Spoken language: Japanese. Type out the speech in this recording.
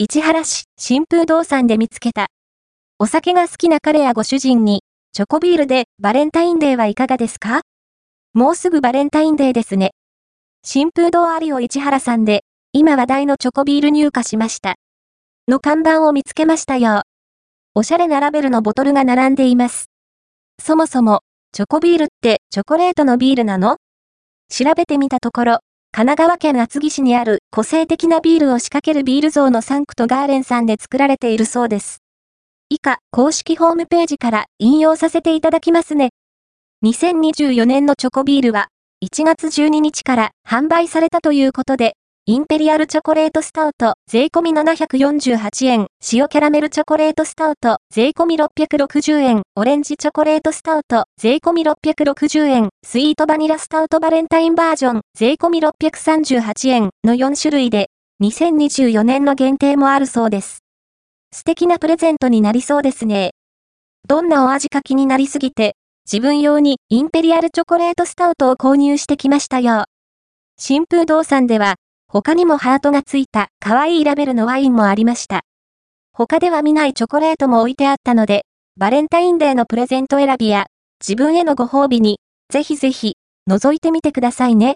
市原市新風堂さんで見つけた。お酒が好きな彼やご主人に、チョコビールでバレンタインデーはいかがですか？もうすぐバレンタインデーですね。新風堂有尾市原さんで、今話題のチョコビール入荷しました。の看板を見つけましたよ。おしゃれなラベルのボトルが並んでいます。そもそも、チョコビールってチョコレートのビールなの？調べてみたところ、神奈川県厚木市にある個性的なビールを仕掛けるビール像のサンクトガーレンさんで作られているそうです。以下、公式ホームページから引用させていただきますね。2024年のチョコビールは、1月12日から販売されたということで、インペリアルチョコレートスタウト税込み748円、塩キャラメルチョコレートスタウト税込み660円、オレンジチョコレートスタウト税込み660円、スイートバニラスタウトバレンタインバージョン税込み638円の4種類で、2024年の限定もあるそうです。素敵なプレゼントになりそうですね。どんなお味か気になりすぎて、自分用にインペリアルチョコレートスタウトを購入してきましたよ。新風堂さんでは、他にもハートがついた可愛いラベルのワインもありました。他では見ないチョコレートも置いてあったので、バレンタインデーのプレゼント選びや、自分へのご褒美に、ぜひぜひ、覗いてみてくださいね。